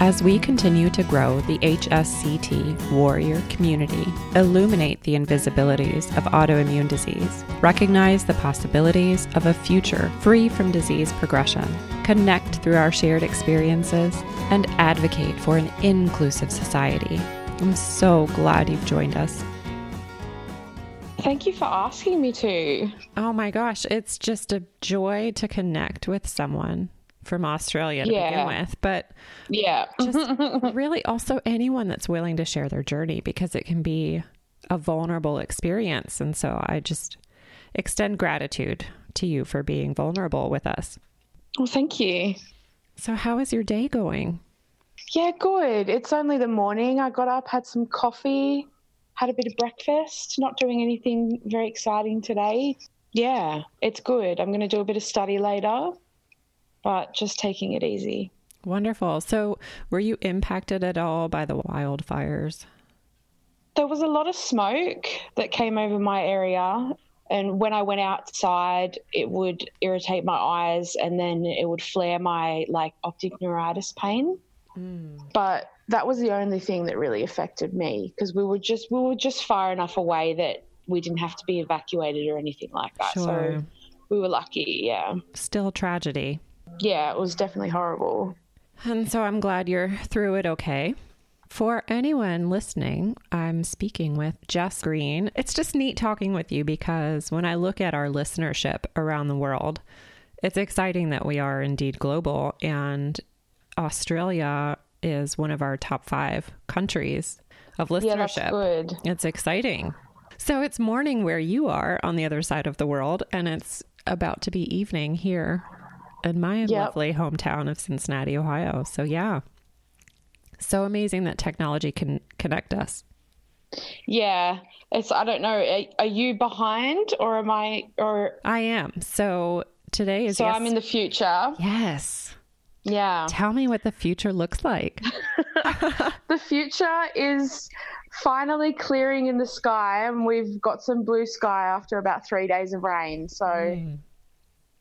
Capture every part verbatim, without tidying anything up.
As we continue to grow the H S C T warrior community, illuminate the invisibilities of autoimmune disease, recognize the possibilities of a future free from disease progression, connect through our shared experiences, and advocate for an inclusive society. I'm so glad you've joined us. Thank you for asking me to. Oh my gosh, it's just a joy to connect with someone from Australia to yeah. begin with, but yeah, just really also anyone that's willing to share their journey, because it can be a vulnerable experience. And so I just extend gratitude to you for being vulnerable with us. Well, thank you. So how is your day going? Yeah, good. It's only the morning. I got up, had some coffee, had a bit of breakfast, not doing anything very exciting today. Yeah, it's good. I'm going to do a bit of study later, but just taking it easy. Wonderful. So were you impacted at all by the wildfires? There was a lot of smoke that came over my area. And when I went outside, it would irritate my eyes, and then it would flare my like optic neuritis pain. Mm. But that was the only thing that really affected me, because we were just, we were just far enough away that we didn't have to be evacuated or anything like that. Sure. So we were lucky. Yeah. Still tragedy. Yeah, it was definitely horrible. And so I'm glad you're through it okay. For anyone listening, I'm speaking with Jess Green. It's just neat talking with you, because when I look at our listenership around the world, it's exciting that we are indeed global, and Australia is one of our top five countries of listenership. Yeah, that's good. It's exciting. So it's morning where you are on the other side of the world, and it's about to be evening here in my yep. lovely hometown of Cincinnati, Ohio. So yeah, so amazing that technology can connect us. Yeah. It's, I don't know. Are, are you behind or am I, or I am. So today is, so yes, I'm in the future. Yes. Yeah. Tell me what the future looks like. The future is finally clearing in the sky, and we've got some blue sky after about three days of rain. So mm.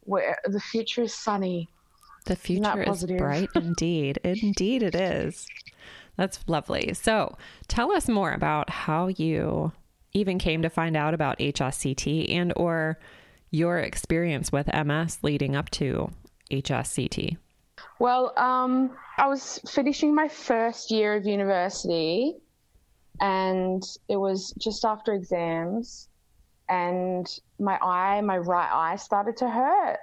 Where the future is sunny. The future is bright indeed. Indeed it is. That's lovely. So tell us more about how you even came to find out about H S C T, and or your experience with M S leading up to H S C T. Well, um, I was finishing my first year of university, and it was just after exams, and my eye, my right eye started to hurt.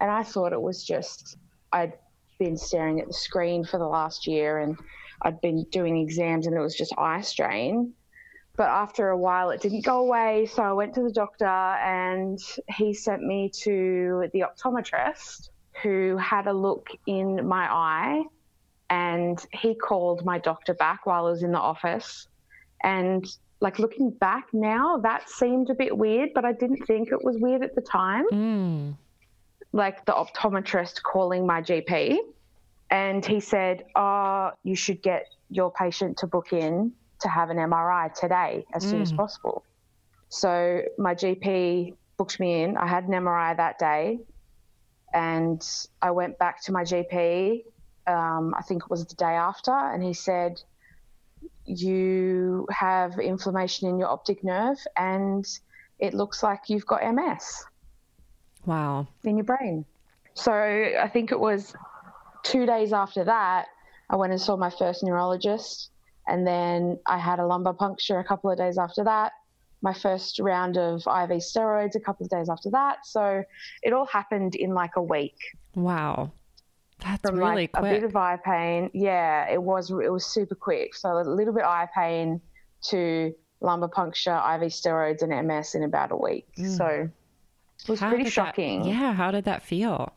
And I thought it was just, I'd been staring at the screen for the last year, and I'd been doing exams, and it was just eye strain. But after a while, it didn't go away. So I went to the doctor, and he sent me to the optometrist, who had a look in my eye. And he called my doctor back while I was in the office. And like looking back now, that seemed a bit weird, but I didn't think it was weird at the time. Mm. Like the optometrist calling my G P, and he said, oh, you should get your patient to book in to have an M R I today as mm. soon as possible. So my G P booked me in. I had an M R I that day, and I went back to my G P. Um, I think it was the day after. And he said, you have inflammation in your optic nerve, and it looks like you've got M S. Wow. In your brain. So I think it was two days after that, I went and saw my first neurologist, and then I had a lumbar puncture a couple of days after that, my first round of I V steroids a couple of days after that. So it all happened in like a week. Wow. That's from really like quick. A bit of eye pain. Yeah, it was it was super quick. So a little bit eye pain to lumbar puncture, I V steroids, and M S in about a week. Mm. So it was how pretty shocking. That, yeah, how did that feel?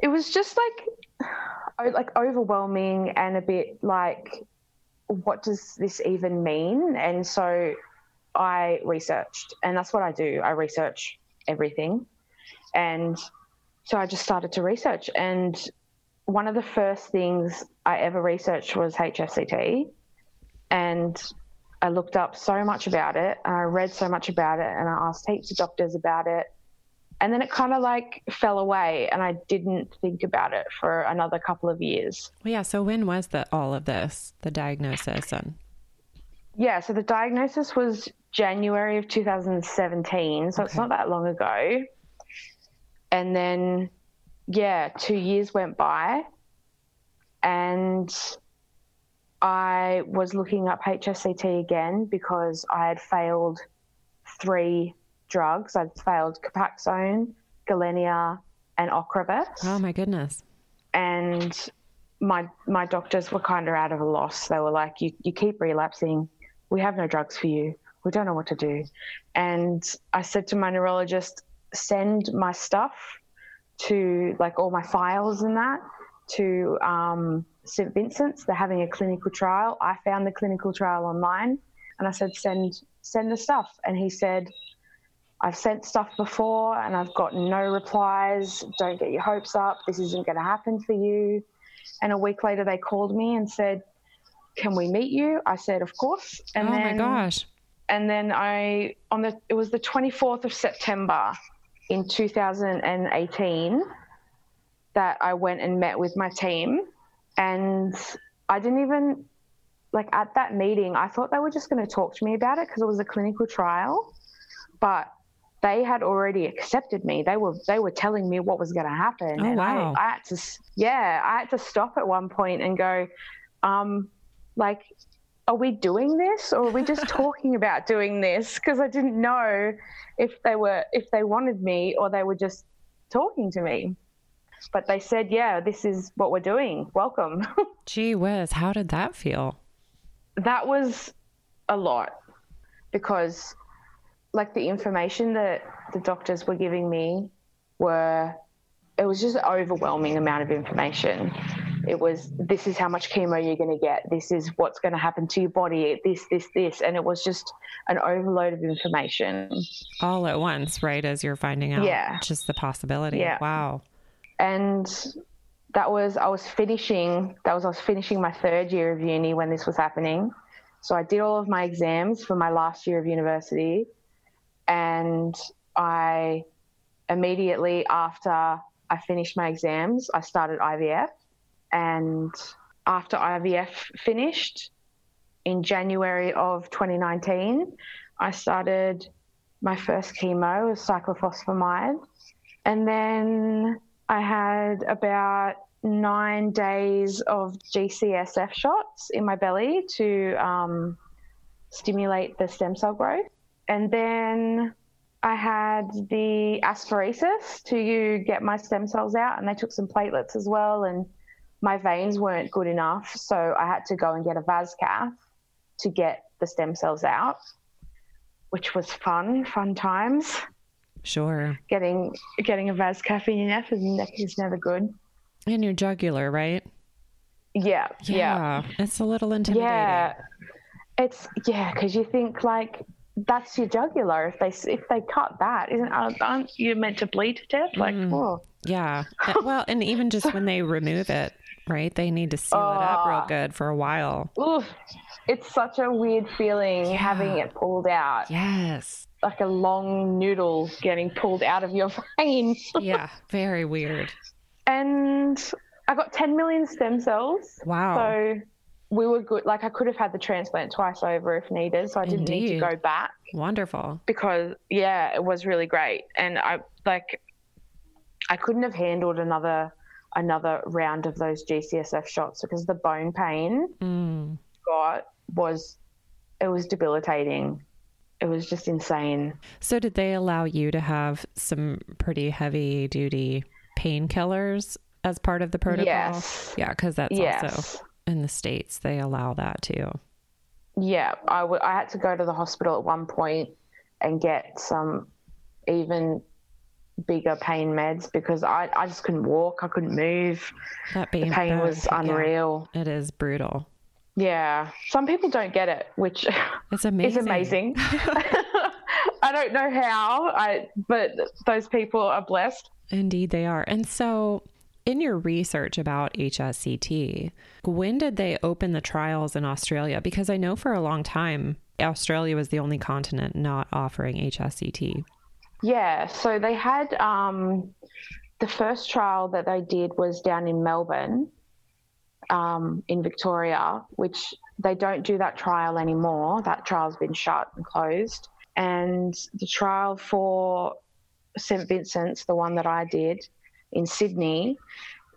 It was just like like overwhelming, and a bit like, what does this even mean? And so I researched, and that's what I do. I research everything. And So I just started to research, and one of the first things I ever researched was H S C T, and I looked up so much about it, and I read so much about it, and I asked heaps of doctors about it, and then it kind of like fell away, and I didn't think about it for another couple of years. Well, yeah. So when was the all of this, the diagnosis? And yeah, so the diagnosis was January of two thousand seventeen, so okay. It's not that long ago. And then, yeah, two years went by, and I was looking up H S C T again because I had failed three drugs. I'd failed Copaxone, Galenia, and Ocrevus. Oh, my goodness. And my my doctors were kind of out of a loss. They were like, you, you keep relapsing. We have no drugs for you. We don't know what to do. And I said to my neurologist, send my stuff to, like, all my files and that to um, Saint Vincent's. They're having a clinical trial. I found the clinical trial online, and I said, send send the stuff. And he said, I've sent stuff before and I've gotten no replies. Don't get your hopes up. This isn't going to happen for you. And a week later they called me and said, can we meet you? I said, of course. And oh, then, my gosh. And then I, on the, it was the twenty-fourth of September in two thousand eighteen that I went and met with my team, and I didn't even, like, at that meeting I thought they were just going to talk to me about it because it was a clinical trial, but they had already accepted me. They were they were telling me what was going to happen. Oh, and wow. I, I had to yeah I had to stop at one point and go, um like, are we doing this, or are we just talking about doing this? Because I didn't know if they were, if they wanted me or they were just talking to me. But they said, yeah, this is what we're doing. Welcome. Gee whiz. How did that feel? That was a lot, because, like, the information that the doctors were giving me were, it was just an overwhelming amount of information. It was, this is how much chemo you're going to get. This is what's going to happen to your body. This, this, this. And it was just an overload of information. All at once, right? As you're finding out. Yeah. Just the possibility. Yeah. Wow. And that was, I was finishing, that was, I was finishing my third year of uni when this was happening. So I did all of my exams for my last year of university. And I immediately after I finished my exams, I started I V F. And after I V F finished in January of twenty nineteen, I started my first chemo with cyclophosphamide. And then I had about nine days of G C S F shots in my belly to um, stimulate the stem cell growth. And then I had the apheresis to get my stem cells out, and they took some platelets as well, and my veins weren't good enough, so I had to go and get a vas cath to get the stem cells out, which was fun, fun times. Sure. Getting getting a vas cath in your neck is, neck is never good. And your jugular, right? Yeah, yeah. Yeah. It's a little intimidating. Yeah, it's yeah, because you think, like, that's your jugular. If they if they cut that, isn't aren't you meant to bleed to death? Like, mm. oh yeah. Well, and even just when they remove it. Right? They need to seal oh, it up real good for a while. Oof. It's such a weird feeling yeah. having it pulled out. Yes. Like a long noodle getting pulled out of your vein. Yeah. Very weird. And I got ten million stem cells. Wow. So we were good. Like, I could have had the transplant twice over if needed. So I didn't Indeed. need to go back. Wonderful. Because yeah, it was really great. And I, like, I couldn't have handled another another round of those G C S F shots because the bone pain mm. got was, it was debilitating. It was just insane. So did they allow you to have some pretty heavy duty painkillers as part of the protocol? Yes. Yeah. Cause that's yes. also in the States. They allow that too. Yeah. I, w- I had to go to the hospital at one point and get some even bigger pain meds because I, I just couldn't walk. I couldn't move. That being the pain bad. was unreal. Yeah, it is brutal. Yeah. Some people don't get it, which it's amazing. is amazing. I don't know how, I but those people are blessed. Indeed they are. And so in your research about H S C T, when did they open the trials in Australia? Because I know for a long time, Australia was the only continent not offering H S C T. Yeah, so they had um, the first trial that they did was down in Melbourne, um, in Victoria, which they don't do that trial anymore. That trial's been shut and closed. And the trial for Saint Vincent's, the one that I did in Sydney,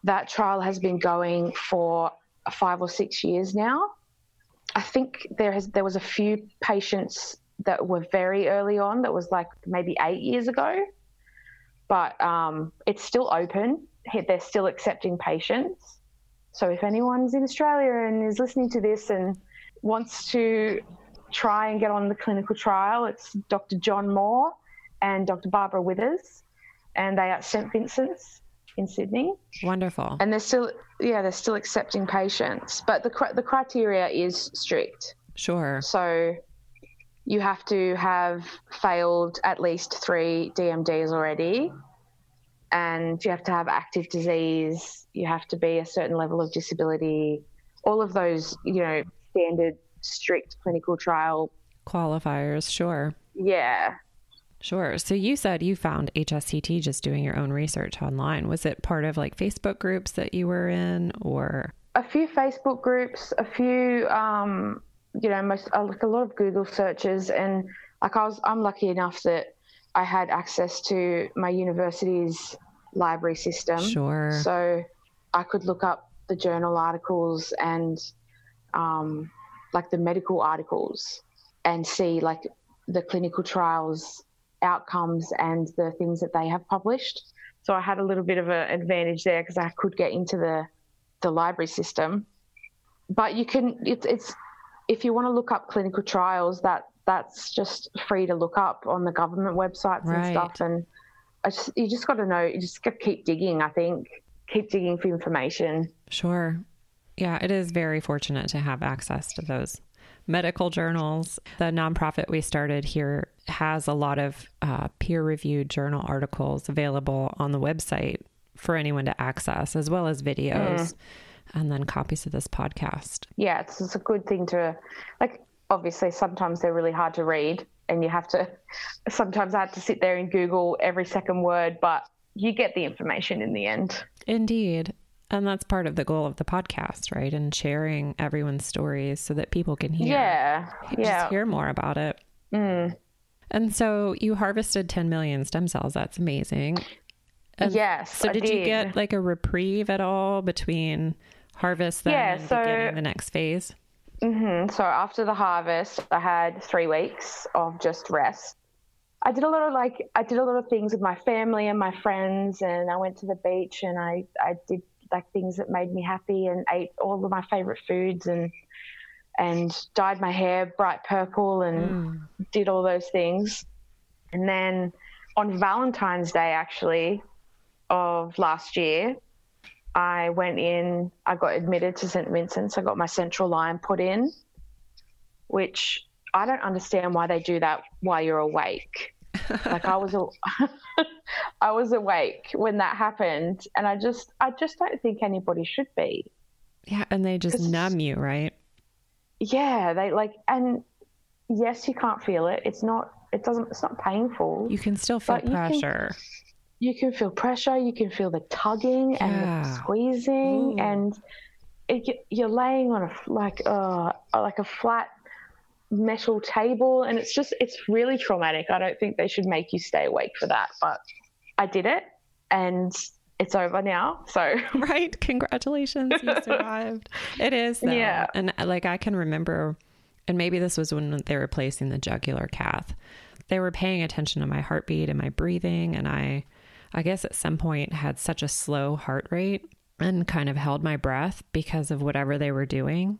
that trial has been going for five or six years now. I think there has there was a few patients that were very early on, that was like maybe eight years ago, but um, it's still open. They're still accepting patients. So if anyone's in Australia and is listening to this and wants to try and get on the clinical trial, it's Doctor John Moore and Doctor Barbara Withers, and they are at Saint Vincent's in Sydney. Wonderful. And they're still, yeah, they're still accepting patients, but the the criteria is strict. Sure. So you have to have failed at least three D M Ds already, and you have to have active disease. You have to be a certain level of disability. All of those, you know, standard strict clinical trial qualifiers. Sure. Yeah. Sure. So you said you found H S C T just doing your own research online. Was it part of like Facebook groups that you were in, or? A few Facebook groups, a few, um, you know, most like a lot of Google searches, and like I was, I'm lucky enough that I had access to my university's library system. Sure. So I could look up the journal articles and, um, like the medical articles, and see like the clinical trials outcomes and the things that they have published. So I had a little bit of an advantage there because I could get into the, the library system. But you can, it's, it's, if you want to look up clinical trials, that that's just free to look up on the government websites right. and stuff. And I just, you just got to know, you just got to keep digging, I think. Keep digging for information. Sure. Yeah, it is very fortunate to have access to those medical journals. The nonprofit we started here has a lot of uh, peer-reviewed journal articles available on the website for anyone to access, as well as videos. Mm. And then copies of this podcast. Yeah, it's, it's a good thing to, like, obviously sometimes they're really hard to read and you have to, sometimes I have to sit there and Google every second word, but you get the information in the end. Indeed. And that's part of the goal of the podcast, right? And sharing everyone's stories so that people can hear. Yeah. Yeah. Just hear more about it. Mm. And so you harvested ten million stem cells. That's amazing. And yes. So did, did you get like a reprieve at all between harvest then yeah, and so, beginning the next phase? Mm-hmm. So after the harvest, I had three weeks of just rest. I did a lot of like, I did a lot of things with my family and my friends, and I went to the beach and I, I did like things that made me happy and ate all of my favorite foods and, and dyed my hair bright purple and mm. did all those things. And then on Valentine's Day, actually, of last year, I went in, I got admitted to Saint Vincent's. I got my central line put in, which I don't understand why they do that while you're awake. Like I was, I was awake when that happened. And I just, I just don't think anybody should be. Yeah. And they just numb you, right? Yeah. They like, and yes, you can't feel it. It's not, it doesn't, it's not painful. You can still feel pressure. Can, You can feel pressure, you can feel the tugging yeah. and the squeezing Ooh. and it, you're laying on a, like, uh, like a flat metal table, and it's just, it's really traumatic. I don't think they should make you stay awake for that, but I did it and it's over now. So, right. Congratulations. You survived. It is. Though. Yeah. And like, I can remember, and maybe this was when they were replacing the jugular cath, they were paying attention to my heartbeat and my breathing. And I, I guess at some point had such a slow heart rate and kind of held my breath because of whatever they were doing.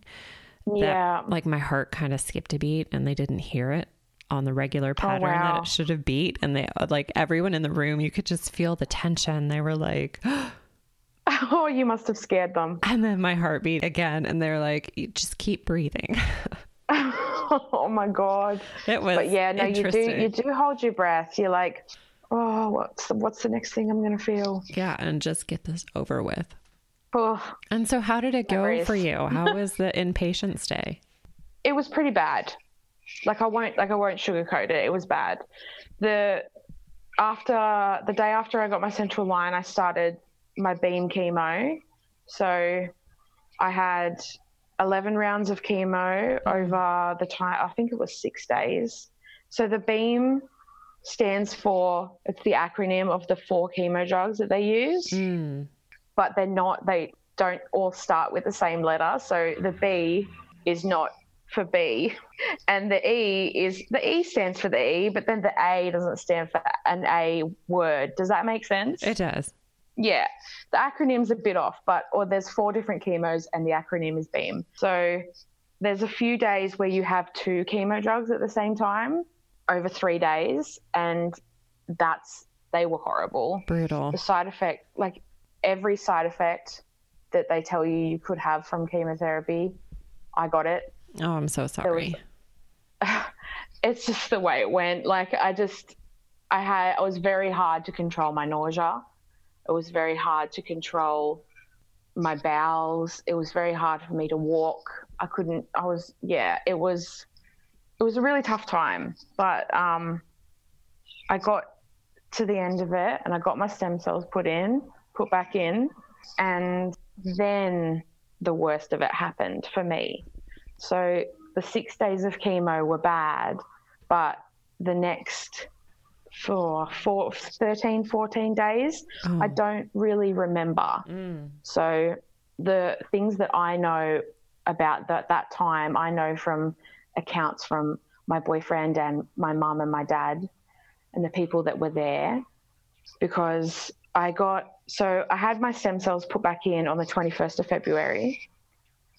Yeah. That, like my heart kind of skipped a beat and they didn't hear it on the regular pattern oh, wow. that it should have beat. And they like everyone in the room, you could just feel the tension. They were like, oh, you must have scared them. And then my heart beat again. And they're like, just keep breathing. Oh my God. It was, but yeah, no, you do, you do hold your breath. You're like, oh, what's the, what's the next thing I'm going to feel? Yeah. And just get this over with. Oh, and so how did it go memories. for you? How was the inpatient stay? It was pretty bad. Like I won't, like I won't sugarcoat it. It was bad. The, after the day after I got my central line, I started my BEAM chemo. So I had eleven rounds of chemo over the time, I think it was six days. So the BEAM stands for, it's the acronym of the four chemo drugs that they use, mm. but they're not, they don't all start with the same letter. So the B is not for B, and the E is, the E stands for the E, but then the A doesn't stand for an A word. Does that make sense? It does. Yeah, the acronym's a bit off, but or there's four different chemos and the acronym is BEAM. So there's a few days where you have two chemo drugs at the same time over three days, and that's, they were horrible. Brutal. The side effect, like every side effect that they tell you you could have from chemotherapy, I got it. Oh, I'm so sorry. Was, it's just the way it went. Like I just, I had, I was very hard to control my nausea. It was very hard to control my bowels. It was very hard for me to walk. I couldn't, I was, yeah, it was, it was a really tough time, but um, I got to the end of it and I got my stem cells put in, put back in, and then the worst of it happened for me. So the six days of chemo were bad, but the next for four, thirteen, fourteen days, oh. I don't really remember. Mm. So the things that I know about that that time, I know from accounts from my boyfriend and my mum and my dad and the people that were there, because I got, so I had my stem cells put back in on the twenty-first of February,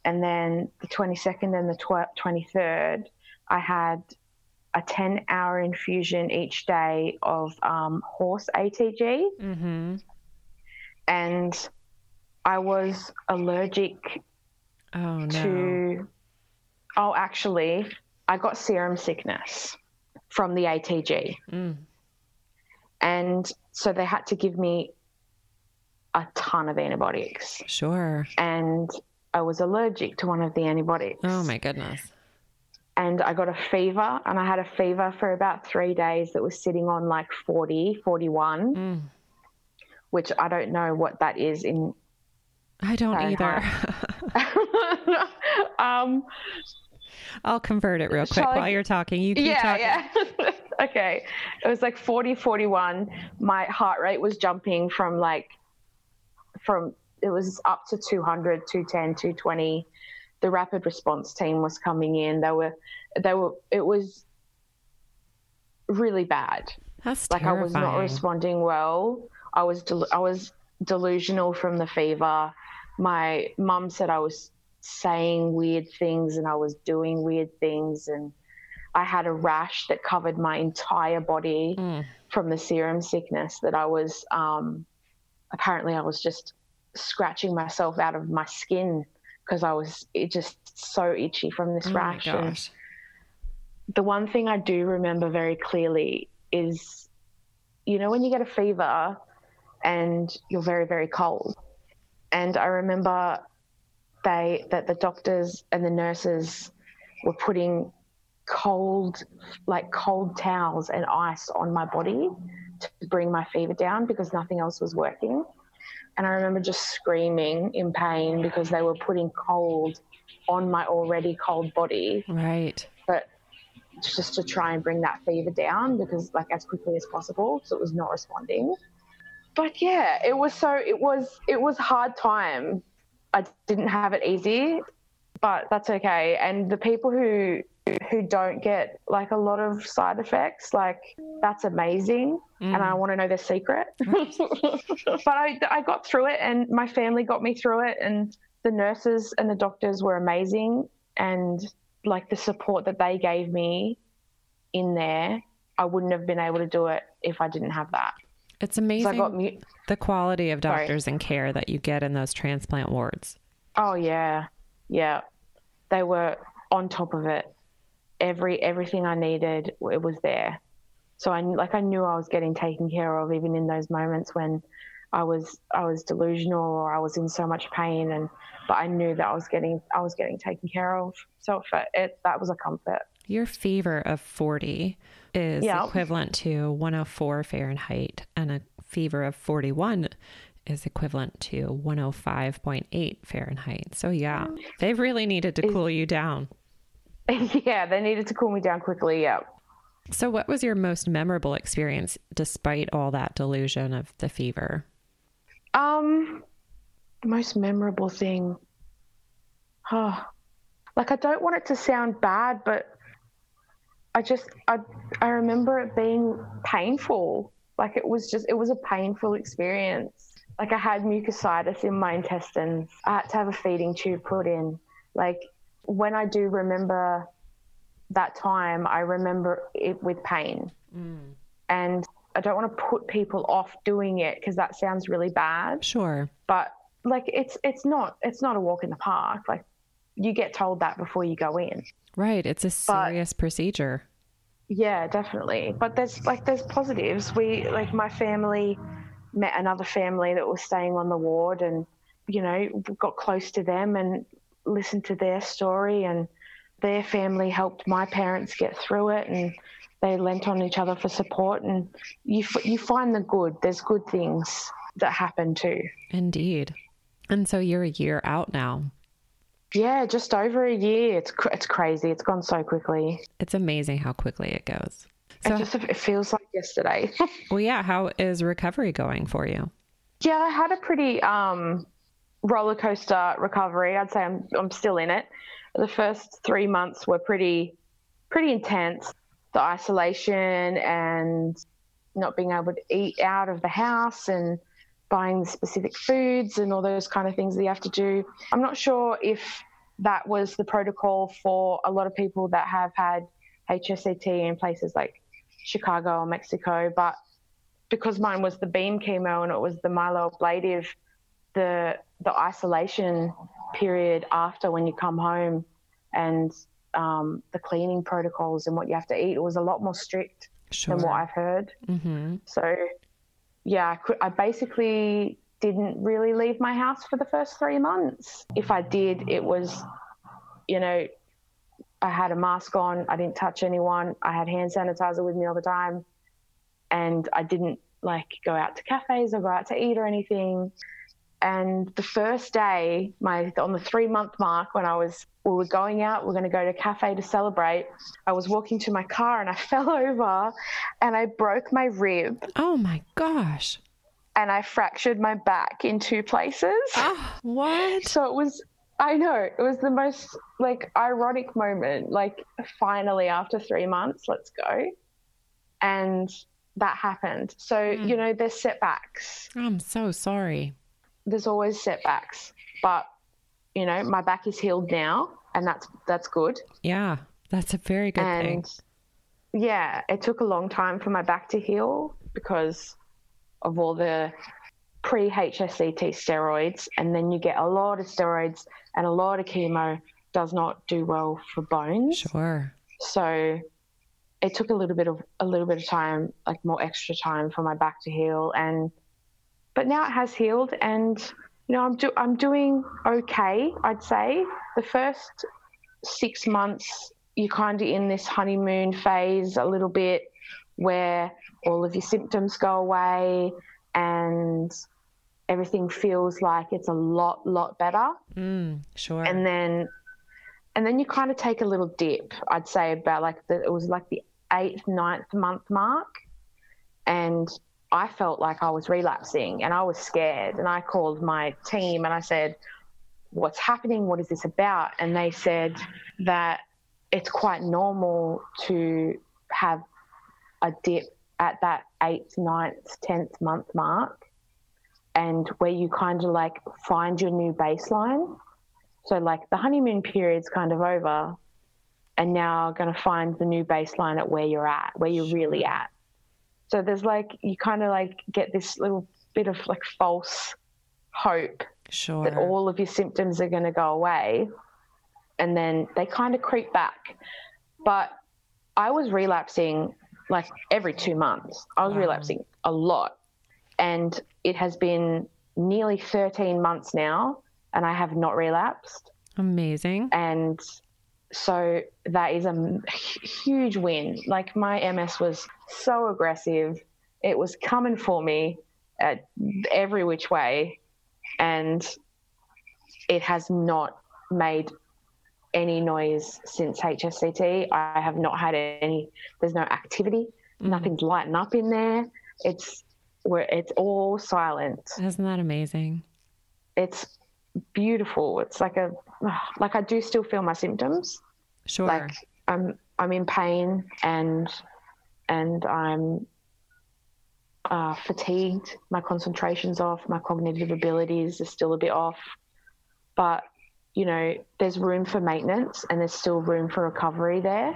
and then the twenty-second and the tw- twenty-third, I had a ten hour infusion each day of um, horse A T G. Mm-hmm. And I was allergic oh, no. to, oh, actually, I got serum sickness from the A T G. Mm. And so they had to give me a ton of antibiotics. Sure. And I was allergic to one of the antibiotics. Oh, my goodness. And I got a fever, and I had a fever for about three days that was sitting on like forty, forty-one, mm. which I don't know what that is in I don't Fahrenheit. Either. um, I'll convert it real quick I... while you're talking. You keep yeah, talking. Yeah. Okay. It was like forty, forty-one. My heart rate was jumping from like, from it was up to two hundred, two ten, two twenty. The rapid response team was coming in. They were, they were, it was really bad. That's like terrifying. I was not responding well. I was, del- I was delusional from the fever. My mum said I was saying weird things and I was doing weird things. And I had a rash that covered my entire body mm. from the serum sickness that I was, um, apparently I was just scratching myself out of my skin, because I was it just so itchy from this oh rash. And the one thing I do remember very clearly is, you know, when you get a fever and you're very, very cold. And I remember they that the doctors and the nurses were putting cold, like cold towels and ice on my body to bring my fever down because nothing else was working. And I remember just screaming in pain because they were putting cold on my already cold body. Right. But just to try and bring that fever down because, like, as quickly as possible, so it was not responding. But yeah, it was so, it was, it was hard time. I didn't have it easy, but that's okay. And the people who, who don't get like a lot of side effects, like that's amazing. Mm. And I want to know their secret. But I, I got through it, and my family got me through it, and the nurses and the doctors were amazing. And like the support that they gave me in there, I wouldn't have been able to do it if I didn't have that. It's amazing. I got mu- the quality of doctors Sorry. and care that you get in those transplant wards. Oh yeah. Yeah. They were on top of it. Every, everything I needed, it was there. So I like I knew I was getting taken care of, even in those moments when I was I was delusional or I was in so much pain, and but I knew that I was getting I was getting taken care of. So it, it that was a comfort. Your fever of forty is yeah. equivalent to one oh four Fahrenheit, and a fever of forty-one is equivalent to one oh five point eight Fahrenheit. So yeah, they really needed to cool you down. Yeah, they needed to cool me down quickly. Yeah. So what was your most memorable experience despite all that delusion of the fever? Um, most memorable thing. Oh, like I don't want it to sound bad, but I just, I, I remember it being painful. Like it was just, it was a painful experience. Like I had mucositis in my intestines. I had to have a feeding tube put in. Like when I do remember that time, I remember it with pain. Mm. And I don't want to put people off doing it because that sounds really bad. Sure. But like, it's, it's not, it's not a walk in the park. Like you get told that before you go in. Right. It's a serious but, procedure. Yeah, definitely. But there's like, there's positives. We, like my family met another family that was staying on the ward and, you know, got close to them and listened to their story, and their family helped my parents get through it, and they lent on each other for support, and you you find the good. There's good things that happen too. Indeed. And so you're a year out now. Yeah, just over a year. It's it's crazy. It's gone so quickly. It's amazing how quickly it goes. So it, just, it feels like yesterday. Well, yeah. How is recovery going for you? Yeah, I had a pretty um, roller coaster recovery. I'd say I'm I'm still in it. The first three months were pretty, pretty intense. The isolation and not being able to eat out of the house and buying specific foods and all those kind of things that you have to do. I'm not sure if that was the protocol for a lot of people that have had H S C T in places like Chicago or Mexico, but because mine was the BEAM chemo and it was the myeloablative, the the isolation period after when you come home and um, the cleaning protocols and what you have to eat, it was a lot more strict sure. than what I've heard. Mm-hmm. So yeah, I, could, I basically didn't really leave my house for the first three months. If I did, it was, you know, I had a mask on, I didn't touch anyone, I had hand sanitizer with me all the time, and I didn't like go out to cafes or go out to eat or anything. And the first day, my on the three-month mark, when I was, we were going out, we we're going to go to a cafe to celebrate, I was walking to my car and I fell over and I broke my rib. Oh, my gosh. And I fractured my back in two places. Oh, what? So it was, I know, it was the most, like, ironic moment. Like, finally, after three months, let's go. And that happened. So, mm. you know, there's setbacks. I'm so sorry. There's always setbacks, but you know, my back is healed now, and that's, that's good. Yeah. That's a very good and, thing. Yeah. It took a long time for my back to heal because of all the pre H S C T steroids. And then you get a lot of steroids, and a lot of chemo does not do well for bones. Sure. So it took a little bit of a little bit of time, like more extra time for my back to heal. And, but now it has healed, and you know, I'm do I'm doing okay. I'd say the first six months you're kind of in this honeymoon phase a little bit, where all of your symptoms go away and everything feels like it's a lot lot better. Mm, sure. And then, and then you kind of take a little dip. I'd say about like the, it was like the eighth, ninth month mark, and I felt like I was relapsing and I was scared, and I called my team and I said, what's happening? What is this about? And they said that it's quite normal to have a dip at that eighth, ninth, tenth month mark, and where you kind of like find your new baseline. So like the honeymoon period's kind of over, and now going to find the new baseline at where you're at, where you're really at. So there's like, you kind of like get this little bit of like false hope sure. that all of your symptoms are going to go away, and then they kind of creep back. But I was relapsing like every two months. I was wow. relapsing a lot, and it has been nearly thirteen months now, and I have not relapsed. Amazing. And so that is a huge win. Like, my M S was so aggressive. It was coming for me at every which way, and it has not made any noise since H S C T. I have not had any, there's no activity, mm. nothing's lighting up in there. It's where it's all silent. Isn't that amazing? It's beautiful. It's like a, like I do still feel my symptoms. Sure. Like I'm, I'm in pain and, and I'm uh, fatigued. My concentration's off. My cognitive abilities are still a bit off, but you know, there's room for maintenance and there's still room for recovery there.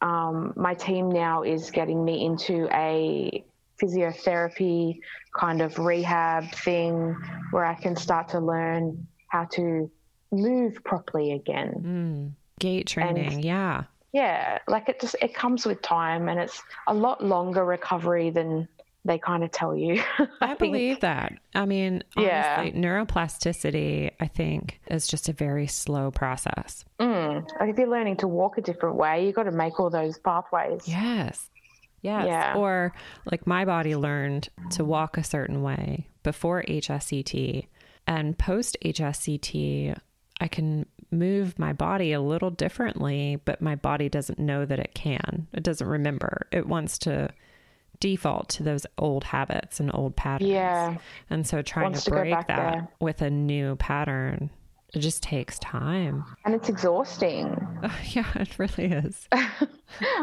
Um, my team now is getting me into a physiotherapy kind of rehab thing where I can start to learn how to move properly again. Mm, gait training, and, yeah. Yeah, like it just, it comes with time, and it's a lot longer recovery than they kind of tell you. I, I believe that. I mean, honestly, yeah. neuroplasticity, I think, is just a very slow process. Mm. Like if you're learning to walk a different way, you've got to make all those pathways. Yes. Yes. Yeah. Or like my body learned to walk a certain way before H S C T, and post H S C T, I can move my body a little differently, but my body doesn't know that it can. It doesn't remember. It wants to default to those old habits and old patterns. Yeah. And so trying to, to break that there. with a new pattern, it just takes time. And it's exhausting. Oh, yeah, it really is.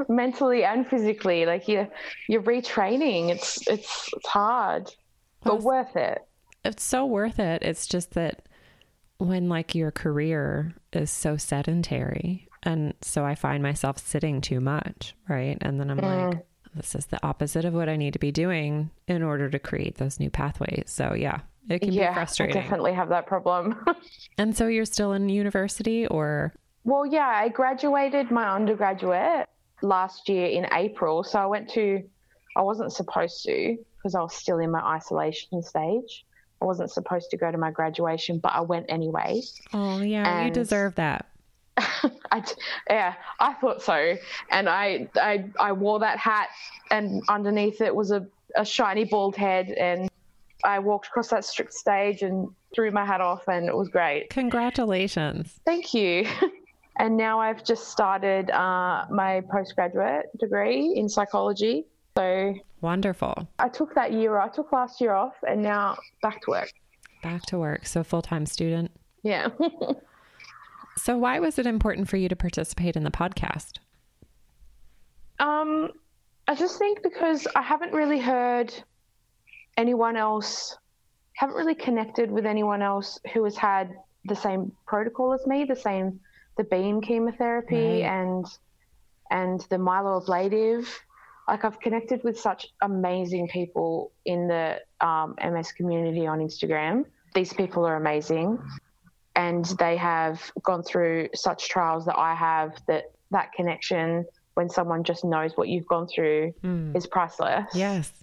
Mentally and physically, like you're, you're retraining. It's, it's, it's hard, well, but it's, worth it. It's so worth it. It's just that when like your career is so sedentary, and so I find myself sitting too much. Right. And then I'm mm. like, this is the opposite of what I need to be doing in order to create those new pathways. So yeah, it can yeah, be frustrating. I definitely have that problem. And so you're still in university or? Well, yeah, I graduated my undergraduate last year in April. So I went to, I wasn't supposed to, because I was still in my isolation stage. I wasn't supposed to go to my graduation, but I went anyway. Oh yeah. And you deserve that. I, yeah, I thought so. And I, I, I wore that hat, and underneath it was a, a shiny bald head. And I walked across that strict stage and threw my hat off, and it was great. Congratulations. Thank you. And now I've just started uh, my postgraduate degree in psychology. So wonderful. I took that year. I took last year off, and now back to work. Back to work. So full-time student. Yeah. So why was it important for you to participate in the podcast? Um, I just think because I haven't really heard anyone else, haven't really connected with anyone else who has had the same protocol as me, the same, the BEAM chemotherapy right. and, and the myeloablative. Like I've connected with such amazing people in the um, M S community on Instagram. These people are amazing. And they have gone through such trials that I have, that that connection when someone just knows what you've gone through mm. is priceless. Yes.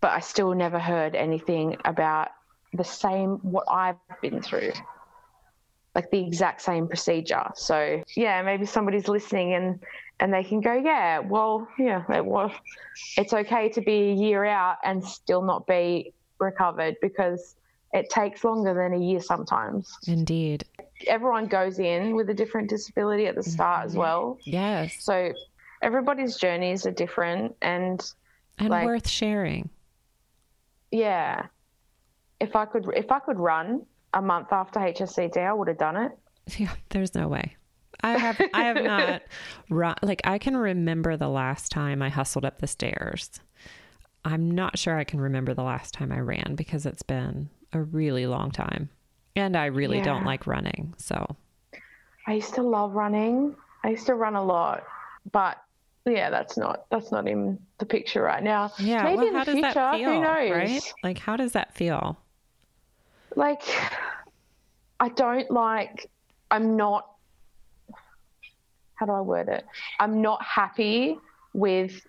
But I still never heard anything about the same, what I've been through, like the exact same procedure. So yeah, maybe somebody's listening and, and they can go, yeah, well, yeah, it was, it's okay to be a year out and still not be recovered, because it takes longer than a year sometimes. Indeed. Everyone goes in with a different disability at the start mm-hmm. as well. Yes. So everybody's journeys are different and... And like, worth sharing. Yeah. If I could if I could run a month after H S C T, I would have done it. Yeah, there's no way. I have I have not run... Like, I can remember the last time I hustled up the stairs. I'm not sure I can remember the last time I ran, because it's been... a really long time, and I really yeah. don't like running. So I used to love running. I used to run a lot, but yeah, that's not, that's not in the picture right now. Yeah. Maybe well, in how the does future, that feel, who knows? Right? Like, how does that feel? Like, I don't like, I'm not, how do I word it? I'm not happy with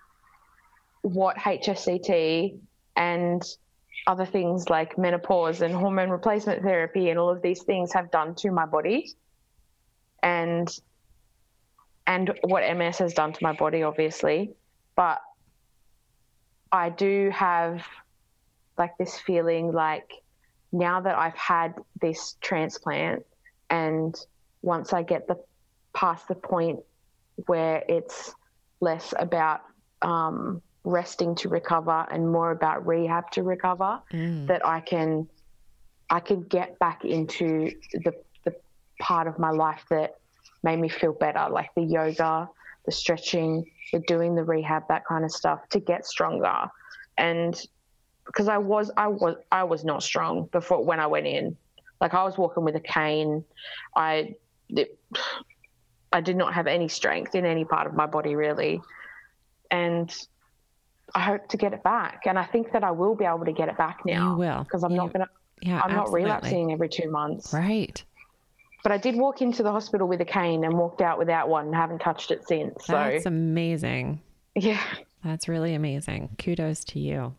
what H S C T and other things like menopause and hormone replacement therapy and all of these things have done to my body, and and what M S has done to my body, obviously. But I do have like this feeling like now that I've had this transplant, and once I get the past the point where it's less about um, resting to recover and more about rehab to recover, mm. that I can I can get back into the the part of my life that made me feel better, like the yoga, the stretching, the doing the rehab, that kind of stuff, to get stronger. And because I was I was I was not strong before when I went in. Like I was walking with a cane. I it, I did not have any strength in any part of my body really. And I hope to get it back. And I think that I will be able to get it back now. You will. Because I'm you, not gonna yeah, I'm absolutely. not relapsing every two months. Right. But I did walk into the hospital with a cane and walked out without one and haven't touched it since. So that's amazing. Yeah. That's really amazing. Kudos to you.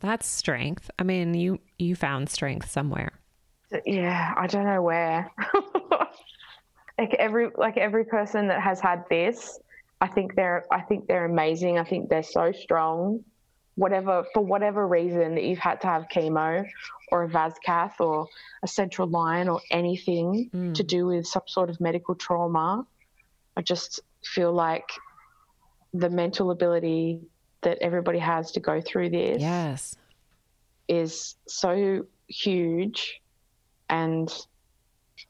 That's strength. I mean, you, you found strength somewhere. Yeah. I don't know where. like every, like every person that has had this, I think they're, I think they're amazing. I think they're so strong, whatever, for whatever reason that you've had to have chemo or a vas cath or a central line or anything mm. to do with some sort of medical trauma. I just feel like the mental ability that everybody has to go through this yes. is so huge. And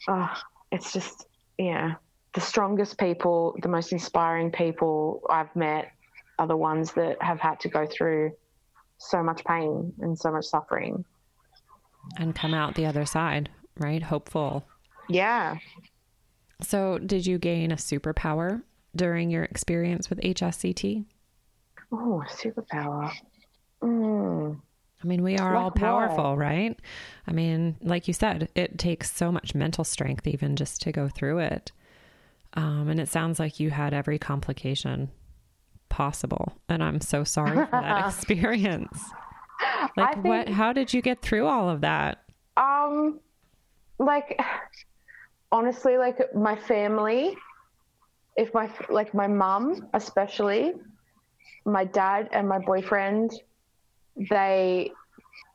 uh, it's just, yeah, the strongest people, the most inspiring people I've met are the ones that have had to go through so much pain and so much suffering. And come out the other side, right? Hopeful. Yeah. So did you gain a superpower during your experience with H S C T? Oh, superpower. Mm. I mean, we are like all powerful, what? Right? I mean, like you said, it takes so much mental strength even just to go through it. Um, and it sounds like you had every complication possible. And I'm so sorry for that experience. Like I think, what, how did you get through all of that? Um, like, honestly, like my family, if my, like my mom, especially my dad and my boyfriend, they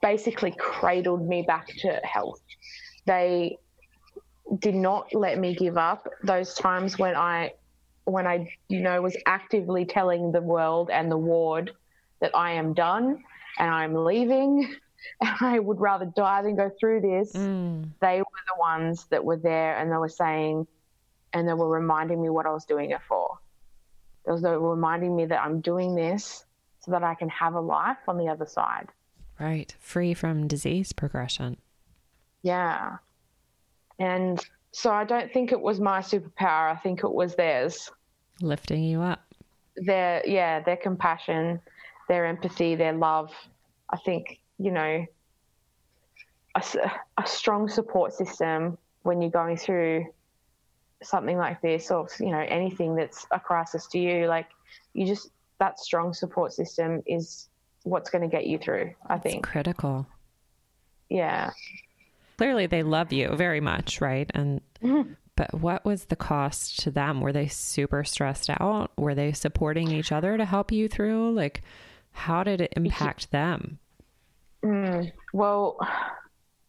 basically cradled me back to health. They did not let me give up. Those times when I, when I, you know, was actively telling the world and the ward that I am done and I'm leaving and I would rather die than go through this. Mm. They were the ones that were there and they were saying, and they were reminding me what I was doing it for. They were reminding me that I'm doing this so that I can have a life on the other side. Right. Free from disease progression. Yeah. And so I don't think it was my superpower. I think it was theirs. Lifting you up. Their, yeah, their compassion, their empathy, their love. I think, you know, a, a strong support system when you're going through something like this or, you know, anything that's a crisis to you, like you just, that strong support system is what's going to get you through, I think. It's critical. Yeah. Clearly they love you very much, right? And, mm-hmm. but what was the cost to them? Were they super stressed out? Were they supporting each other to help you through? Like, how did it impact them? Mm, well,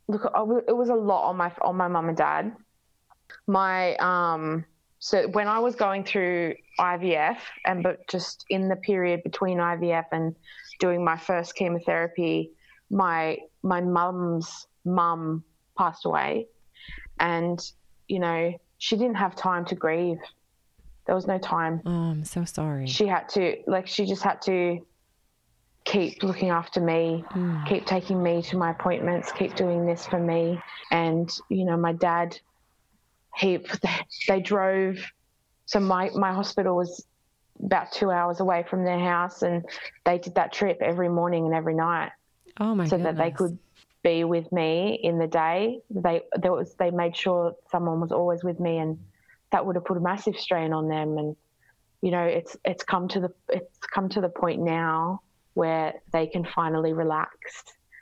look, it was a lot on my, on my mom and dad. My, um, so when I was going through I V F and, but just in the period between I V F and doing my first chemotherapy, my, my mum's mum passed away and, you know, she didn't have time to grieve. There was no time. Oh, I'm so sorry. She had to, like, she just had to keep looking after me, mm. keep taking me to my appointments, keep doing this for me. And, you know, my dad, He, they drove. So my, my hospital was about two hours away from their house and they did that trip every morning and every night. Oh my So goodness. That they could be with me in the day. They, there was, they made sure someone was always with me and that would have put a massive strain on them. And you know, it's it's come to the it's come to the point now where they can finally relax,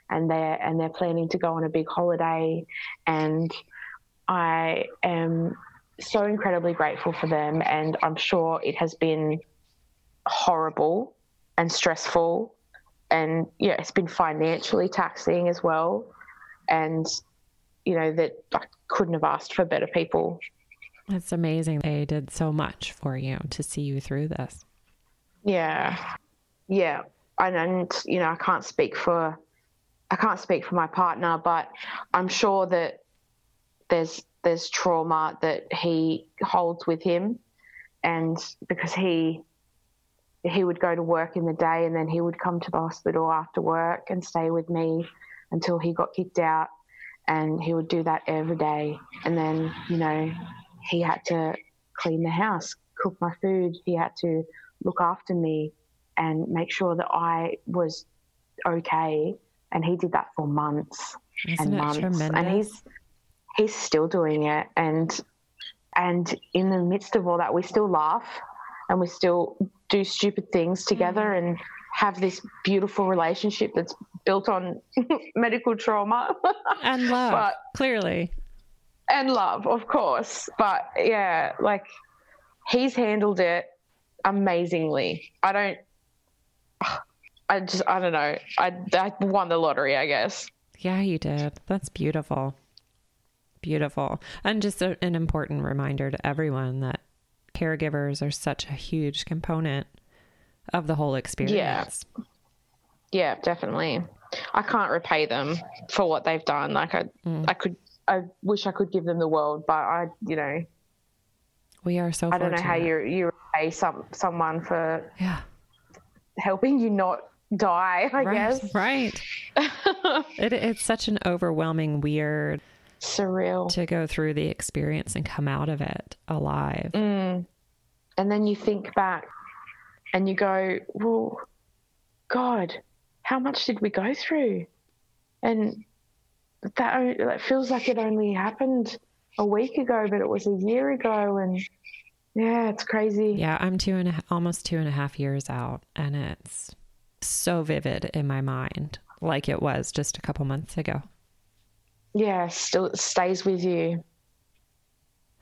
and they're and they're planning to go on a big holiday, and I am so incredibly grateful for them. And I'm sure it has been horrible and stressful, and yeah, it's been financially taxing as well. And you know that I couldn't have asked for better people. It's amazing. They did so much for you to see you through this. Yeah. Yeah. And, and, you know, I can't speak for, I can't speak for my partner, but I'm sure that there's, there's trauma that he holds with him. And because he, he would go to work in the day and then he would come to the hospital after work and stay with me until he got kicked out. And he would do that every day. And then, you know, he had to clean the house, cook my food. He had to look after me and make sure that I was okay. And he did that for months Isn't and months. Tremendous? And he's he's still doing it. And and in the midst of all that, we still laugh and we still do stupid things together mm-hmm. and have this beautiful relationship that's built on medical trauma. And love, but, clearly. And love, of course. But yeah, like he's handled it amazingly. I don't, I just, I don't know. I, I won the lottery, I guess. Yeah, you did. That's beautiful. Beautiful. And just a, an important reminder to everyone that caregivers are such a huge component of the whole experience. Yeah, yeah, definitely. I can't repay them for what they've done. Like I, mm. I could, I wish I could give them the world, but I, you know, we are so. I don't know how you you repay some someone for yeah. helping you not die. I right, guess right. it, it's such an overwhelming, weird, surreal to go through the experience and come out of it alive. Mm. And then you think back, and you go, "Well, God, how much did we go through?" And That, that feels like it only happened a week ago, but it was a year ago. And yeah, it's crazy. Yeah, I'm two and a, almost two and a half years out, and it's so vivid in my mind, like it was just a couple months ago. Yeah, still it stays with you.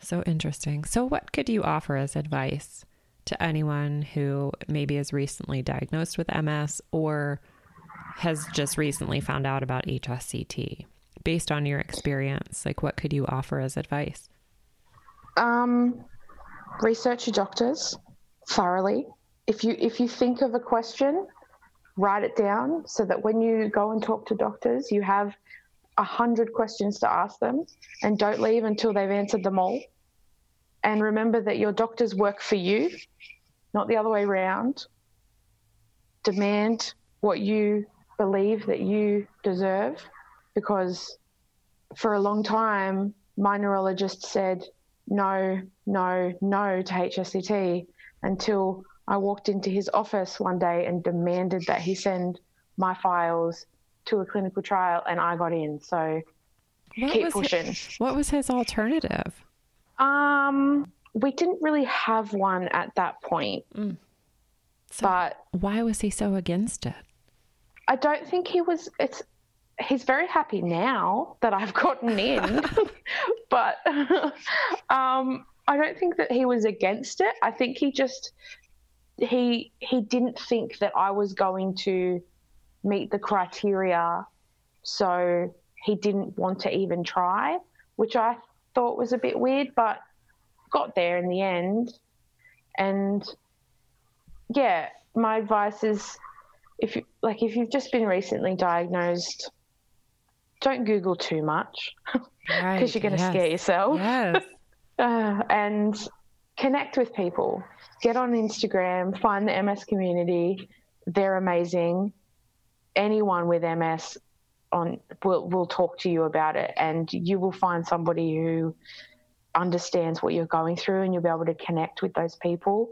So interesting. So what could you offer as advice to anyone who maybe is recently diagnosed with M S or has just recently found out about H S C T? Based on your experience, like what could you offer as advice? Um, research your doctors thoroughly. If you if you think of a question, write it down so that when you go and talk to doctors, you have a hundred questions to ask them, and don't leave until they've answered them all. And remember that your doctors work for you, not the other way around. Demand what you believe that you deserve. Because for a long time, my neurologist said no, no, no to H S C T until I walked into his office one day and demanded that he send my files to a clinical trial, and I got in. So what keep pushing. His, what was his alternative? Um, we didn't really have one at that point. Mm. So but why was he so against it? I don't think he was... It's. He's very happy now that I've gotten in, but um, I don't think that he was against it. I think he just, he, he didn't think that I was going to meet the criteria. So he didn't want to even try, which I thought was a bit weird, but got there in the end. And yeah, my advice is if you, like, if you've just been recently diagnosed, don't Google too much because right, you're going to yes. scare yourself. Yes. uh, and connect with people. Get on Instagram, find the M S community. They're amazing. Anyone with M S on will will talk to you about it, and you will find somebody who understands what you're going through, and you'll be able to connect with those people.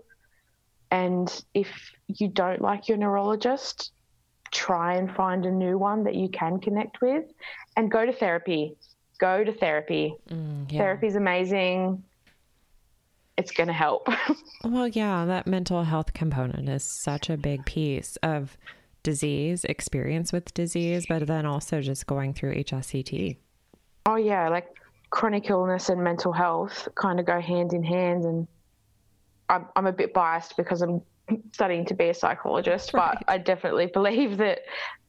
And if you don't like your neurologist, try and find a new one that you can connect with, and go to therapy. Go to therapy. Mm, yeah. Therapy is amazing. it's going to help. Well, yeah, that mental health component is such a big piece of disease, experience with disease, but then also just going through H S C T. Oh yeah, like chronic illness and mental health kind of go hand in hand. And I'm, I'm a bit biased because I'm studying to be a psychologist, right. But I definitely believe that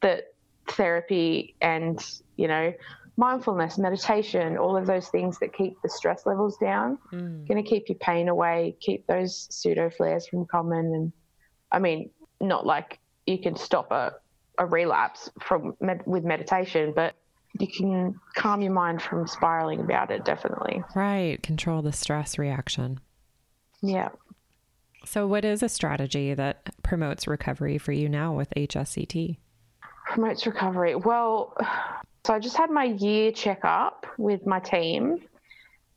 that therapy and, you know, mindfulness, meditation, all of those things that keep the stress levels down, mm. going to keep your pain away, keep those pseudo flares from coming. And I mean, not like you can stop a, a relapse from med- with meditation, but you can calm your mind from spiraling about it. Definitely. Right. Control the stress reaction. Yeah. So what is a strategy that promotes recovery for you now with H S C T? Promotes recovery. Well, so I just had my year checkup with my team,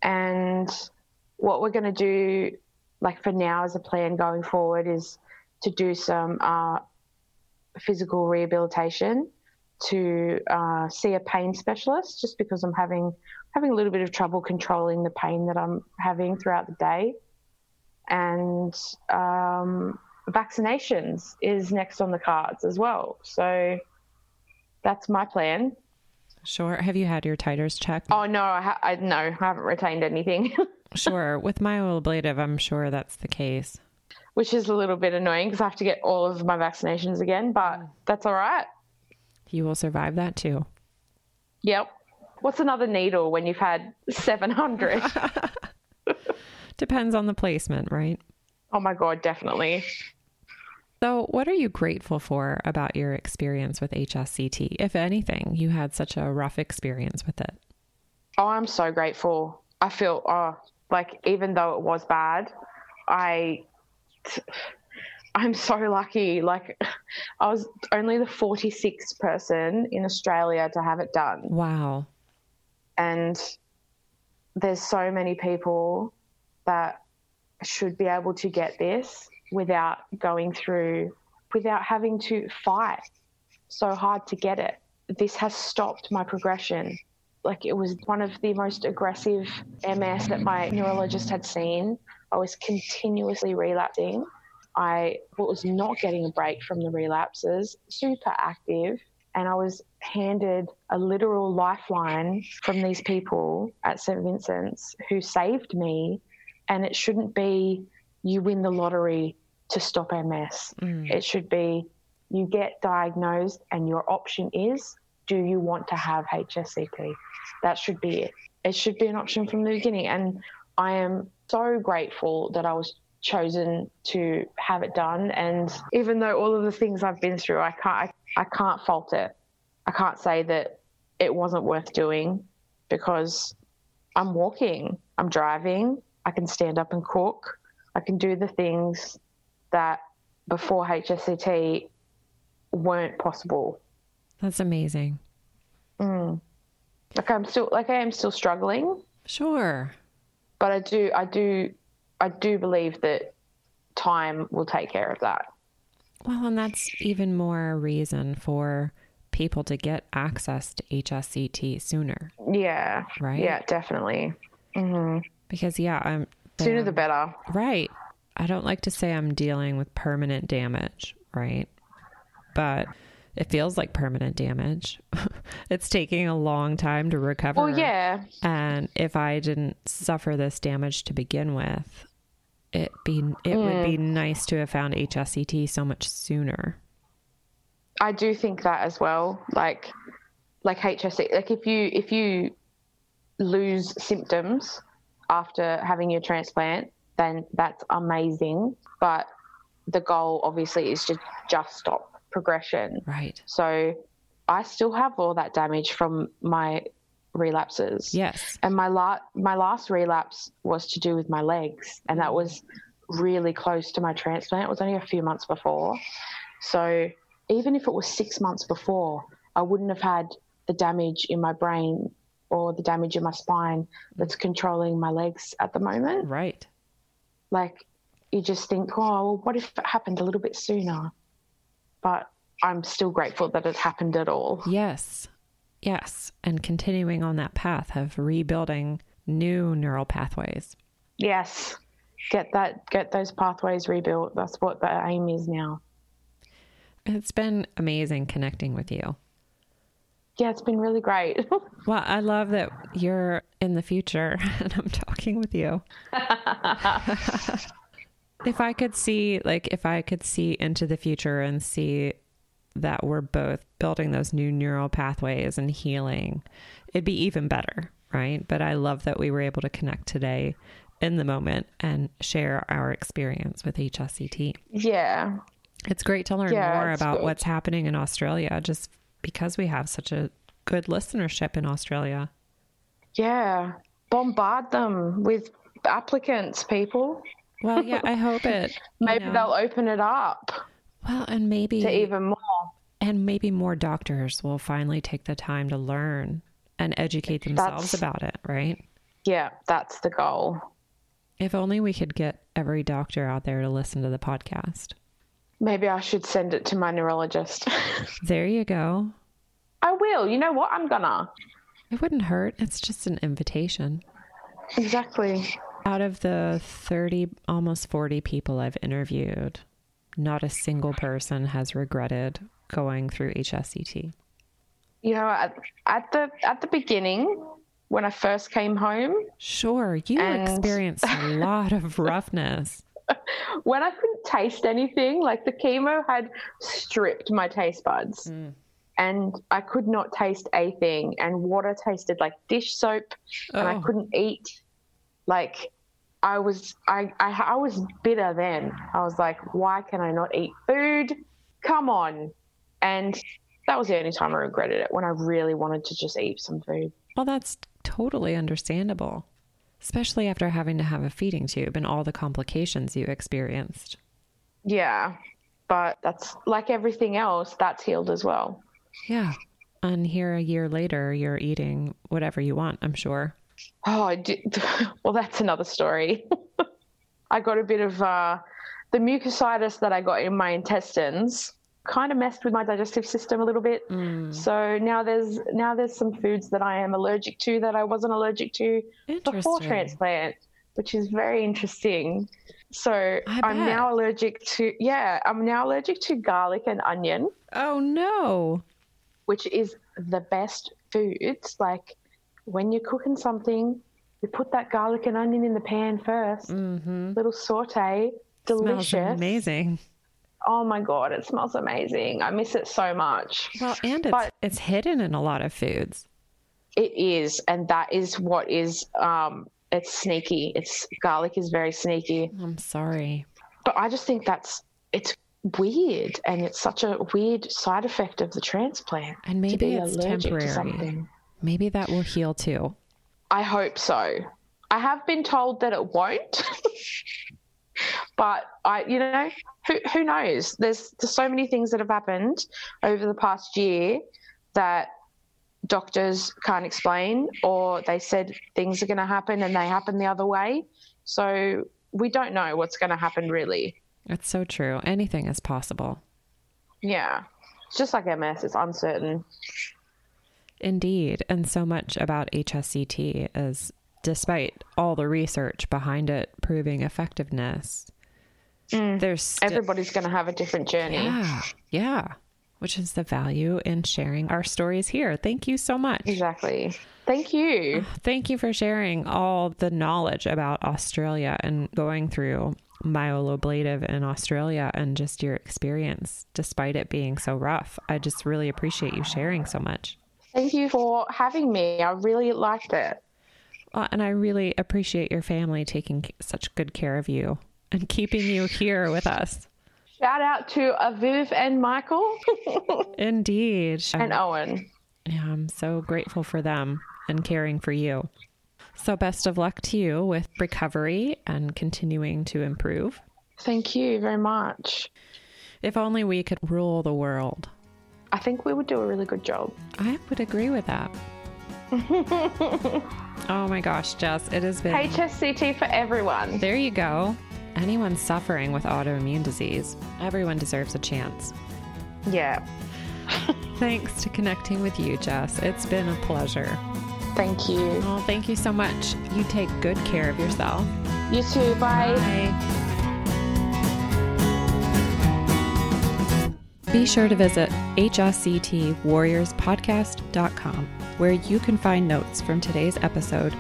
and what we're going to do, like for now as a plan going forward, is to do some, uh, physical rehabilitation, to uh, see a pain specialist, just because I'm having having a little bit of trouble controlling the pain that I'm having throughout the day. And um, vaccinations is next on the cards as well. So that's my plan. Sure. Have you had your titers checked? Oh, no, I, ha- I, no, I haven't retained anything. Sure. With myeloablative, I'm sure that's the case. Which is a little bit annoying because I have to get all of my vaccinations again, but that's all right. You will survive that too. Yep. What's another needle when you've had seven hundred? Depends on the placement, right? Oh my God, definitely. So what are you grateful for about your experience with H S C T? If anything, you had such a rough experience with it. Oh, I'm so grateful. I feel oh, like even though it was bad, I... I'm so lucky. Like, I was only the forty-sixth person in Australia to have it done. Wow. And there's so many people that should be able to get this without going through, without having to fight so hard to get it. This has stopped my progression. Like, it was one of the most aggressive M S that my neurologist had seen. I was continuously relapsing. I was not getting a break from the relapses, super active, and I was handed a literal lifeline from these people at Saint Vincent's who saved me. And it shouldn't be you win the lottery to stop M S. Mm. It should be you get diagnosed and your option is, do you want to have H S C T? That should be it. It should be an option from the beginning. And I am so grateful that I was chosen to have it done. And even though all of the things I've been through, I can't, I, I can't fault it. I can't say that it wasn't worth doing, because I'm walking, I'm driving, I can stand up and cook. I can do the things that before H S C T weren't possible. That's amazing. Mm. Like I'm still, like I am still struggling. Sure. But I do, I do, I do believe that time will take care of that. Well, and that's even more reason for people to get access to H S C T sooner. Yeah. Right? Yeah, definitely. Mm-hmm. Because, yeah, I'm... sooner the better. Right. I don't like to say I'm dealing with permanent damage, right? But it feels like permanent damage. It's taking a long time to recover. Oh, yeah. And if I didn't suffer this damage to begin with, it be it mm. would be nice to have found H S C T so much sooner. I do think that as well. Like, like H S C T, like if you if you lose symptoms after having your transplant, then that's amazing. But the goal obviously is to just stop progression. Right. So I still have all that damage from my relapses. Yes. And my la- my last relapse was to do with my legs, and that was really close to my transplant. It was only a few months before. So even if it was six months before, I wouldn't have had the damage in my brain or the damage in my spine that's controlling my legs at the moment. Right. Like, you just think, oh, well, what if it happened a little bit sooner? But I'm still grateful that it happened at all. Yes. Yes. And continuing on that path of rebuilding new neural pathways. Yes. get that, get those pathways rebuilt. That's what the aim is now. It's been amazing connecting with you. Yeah, it's been really great. Well, I love that you're in the future and I'm talking with you. If I could see, like, if I could see into the future and see that we're both building those new neural pathways and healing, it'd be even better, right? But I love that we were able to connect today in the moment and share our experience with H S C T. Yeah. It's great to learn yeah, more about good. what's happening in Australia, just because we have such a good listenership in Australia. Yeah. Bombard them with applicants, people. Well, yeah, I hope it. maybe you know, they'll open it up. Well, and maybe to even more. And maybe more doctors will finally take the time to learn and educate themselves that's, about it, right? Yeah, that's the goal. If only we could get every doctor out there to listen to the podcast. Maybe I should send it to my neurologist. There you go. I will. You know what? I'm gonna. It wouldn't hurt. It's just an invitation. Exactly. Out of the thirty, almost forty people I've interviewed, not a single person has regretted going through H S C T. You know, at, at the at the beginning, when I first came home. Sure. You and... experienced a lot of roughness. When I couldn't taste anything, like the chemo had stripped my taste buds mm. and I could not taste a thing, and water tasted like dish soap oh. and I couldn't eat. Like I was, I, I, I was bitter then. I was like, why can I not eat food? Come on. And that was the only time I regretted it, when I really wanted to just eat some food. Well, that's totally understandable. Especially after having to have a feeding tube and all the complications you experienced. Yeah, but that's like everything else, that's healed as well. Yeah. And here a year later, you're eating whatever you want, I'm sure. Oh, I do. Well, that's another story. I got a bit of uh, the mucositis that I got in my intestines kind of messed with my digestive system a little bit. Mm. So now there's now there's some foods that I am allergic to that I wasn't allergic to before transplant, which is very interesting. So I'm now allergic to yeah, I'm now allergic to garlic and onion. Oh no. Which is the best foods. Like when you're cooking something, you put that garlic and onion in the pan first. Mm-hmm. Little saute, delicious. Smells amazing. Oh my God, it smells amazing. I miss it so much. Well, and it's, but it's hidden in a lot of foods. It is. And that is what is, um, it's sneaky. It's garlic is very sneaky. I'm sorry. But I just think that's, it's weird. And it's such a weird side effect of the transplant. And maybe it's temporary. Maybe that will heal too. I hope so. I have been told that it won't. But I, you know, who who knows? There's, there's so many things that have happened over the past year that doctors can't explain, or they said things are going to happen and they happen the other way. So we don't know what's going to happen really. That's so true. Anything is possible. Yeah. It's just like M S. It's uncertain. Indeed. And so much about H S C T is, despite all the research behind it proving effectiveness, mm. there's st- everybody's going to have a different journey. Yeah, yeah, which is the value in sharing our stories here. Thank you so much. Exactly. Thank you. Thank you for sharing all the knowledge about Australia and going through myeloablative in Australia and just your experience, despite it being so rough. I just really appreciate you sharing so much. Thank you for having me. I really liked it. Uh, and I really appreciate your family taking c- such good care of you and keeping you here with us. Shout out to Aviv and Michael. Indeed. And Owen. Yeah, I'm so grateful for them and caring for you. So best of luck to you with recovery and continuing to improve. Thank you very much. If only we could rule the world. I think we would do a really good job. I would agree with that. Oh my gosh, Jess, it has been H S C T for everyone. There you go. Anyone suffering with autoimmune disease, everyone deserves a chance. Yeah. Thanks to connecting with you, Jess. It's been a pleasure. Thank you. Oh, thank you so much. You take good care of yourself. You too. Bye. Bye. Be sure to visit H S C T Warriors Podcast dot com, where you can find notes from today's episode,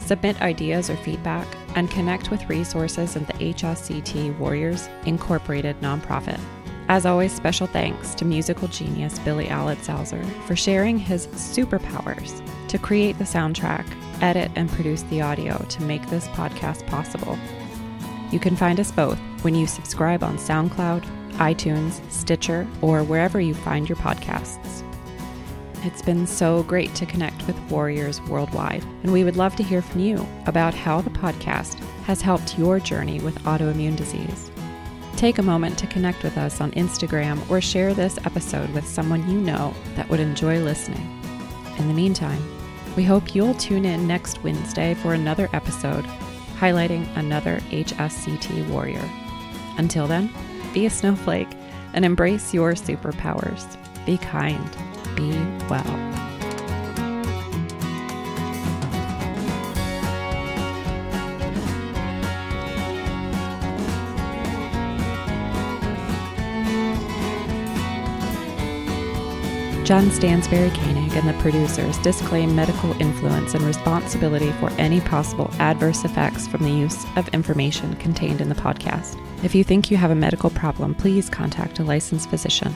submit ideas or feedback, and connect with resources of the H S C T Warriors Incorporated nonprofit. As always, special thanks to musical genius Billy Allett-Sauser for sharing his superpowers to create the soundtrack, edit, and produce the audio to make this podcast possible. You can find us both when you subscribe on SoundCloud, iTunes, Stitcher, or wherever you find your podcasts. It's been so great to connect with warriors worldwide, and we would love to hear from you about how the podcast has helped your journey with autoimmune disease. Take a moment to connect with us on Instagram or share this episode with someone you know that would enjoy listening. In the meantime, we hope you'll tune in next Wednesday for another episode highlighting another H S C T warrior. Until then, be a snowflake and embrace your superpowers. Be kind. Be well. Jen Stansberry-Koenig and the producers disclaim medical influence and responsibility for any possible adverse effects from the use of information contained in the podcast. If you think you have a medical problem, please contact a licensed physician.